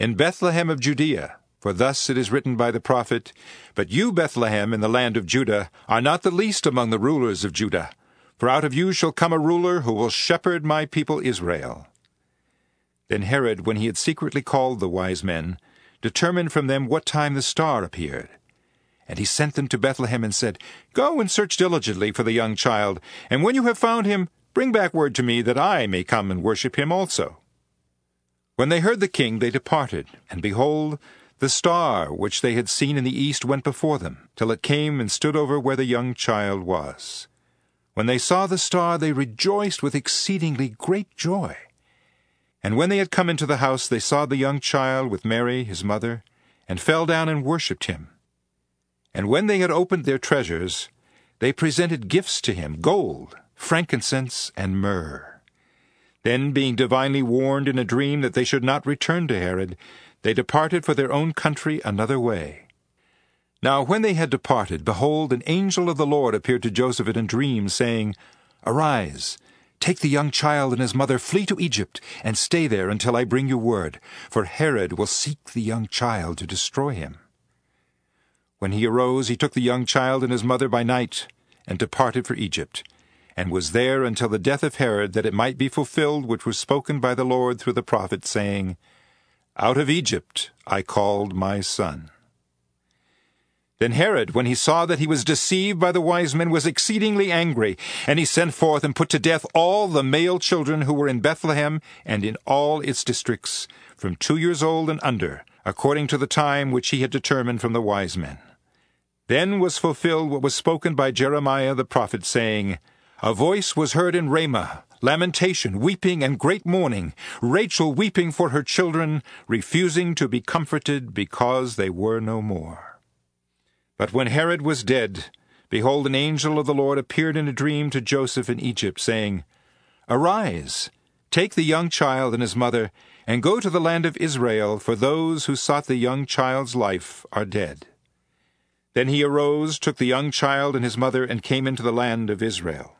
In Bethlehem of Judea, for thus it is written by the prophet, But you, Bethlehem, in the land of Judah, are not the least among the rulers of Judah, for out of you shall come a ruler who will shepherd my people Israel. Then Herod, when he had secretly called the wise men, determined from them what time the star appeared. And he sent them to Bethlehem and said, Go and search diligently for the young child, and when you have found him, bring back word to me that I may come and worship him also. When they heard the king, they departed, and behold, the star which they had seen in the east went before them, till it came and stood over where the young child was. When they saw the star, they rejoiced with exceedingly great joy. And when they had come into the house, they saw the young child with Mary his mother, and fell down and worshipped him. And when they had opened their treasures, they presented gifts to him, gold, frankincense, and myrrh. Then, being divinely warned in a dream that they should not return to Herod, they departed for their own country another way. Now when they had departed, behold, an angel of the Lord appeared to Joseph in a dream, saying, Arise, take the young child and his mother, flee to Egypt, and stay there until I bring you word, for Herod will seek the young child to destroy him. When he arose, he took the young child and his mother by night, and departed for Egypt, and was there until the death of Herod, that it might be fulfilled which was spoken by the Lord through the prophet, saying, Out of Egypt I called my son. Then Herod, when he saw that he was deceived by the wise men, was exceedingly angry, and he sent forth and put to death all the male children who were in Bethlehem and in all its districts, from 2 years old and under, according to the time which he had determined from the wise men. Then was fulfilled what was spoken by Jeremiah the prophet, saying, A voice was heard in Ramah, lamentation, weeping, and great mourning, Rachel weeping for her children, refusing to be comforted because they were no more. But when Herod was dead, behold, an angel of the Lord appeared in a dream to Joseph in Egypt, saying, Arise, take the young child and his mother, and go to the land of Israel, for those who sought the young child's life are dead. Then he arose, took the young child and his mother, and came into the land of Israel.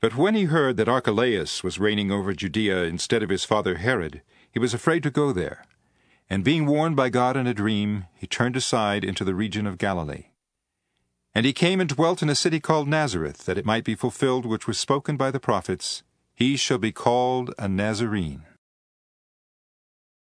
But when he heard that Archelaus was reigning over Judea instead of his father Herod, he was afraid to go there. And being warned by God in a dream, he turned aside into the region of Galilee. And he came and dwelt in a city called Nazareth, that it might be fulfilled which was spoken by the prophets, He shall be called a Nazarene.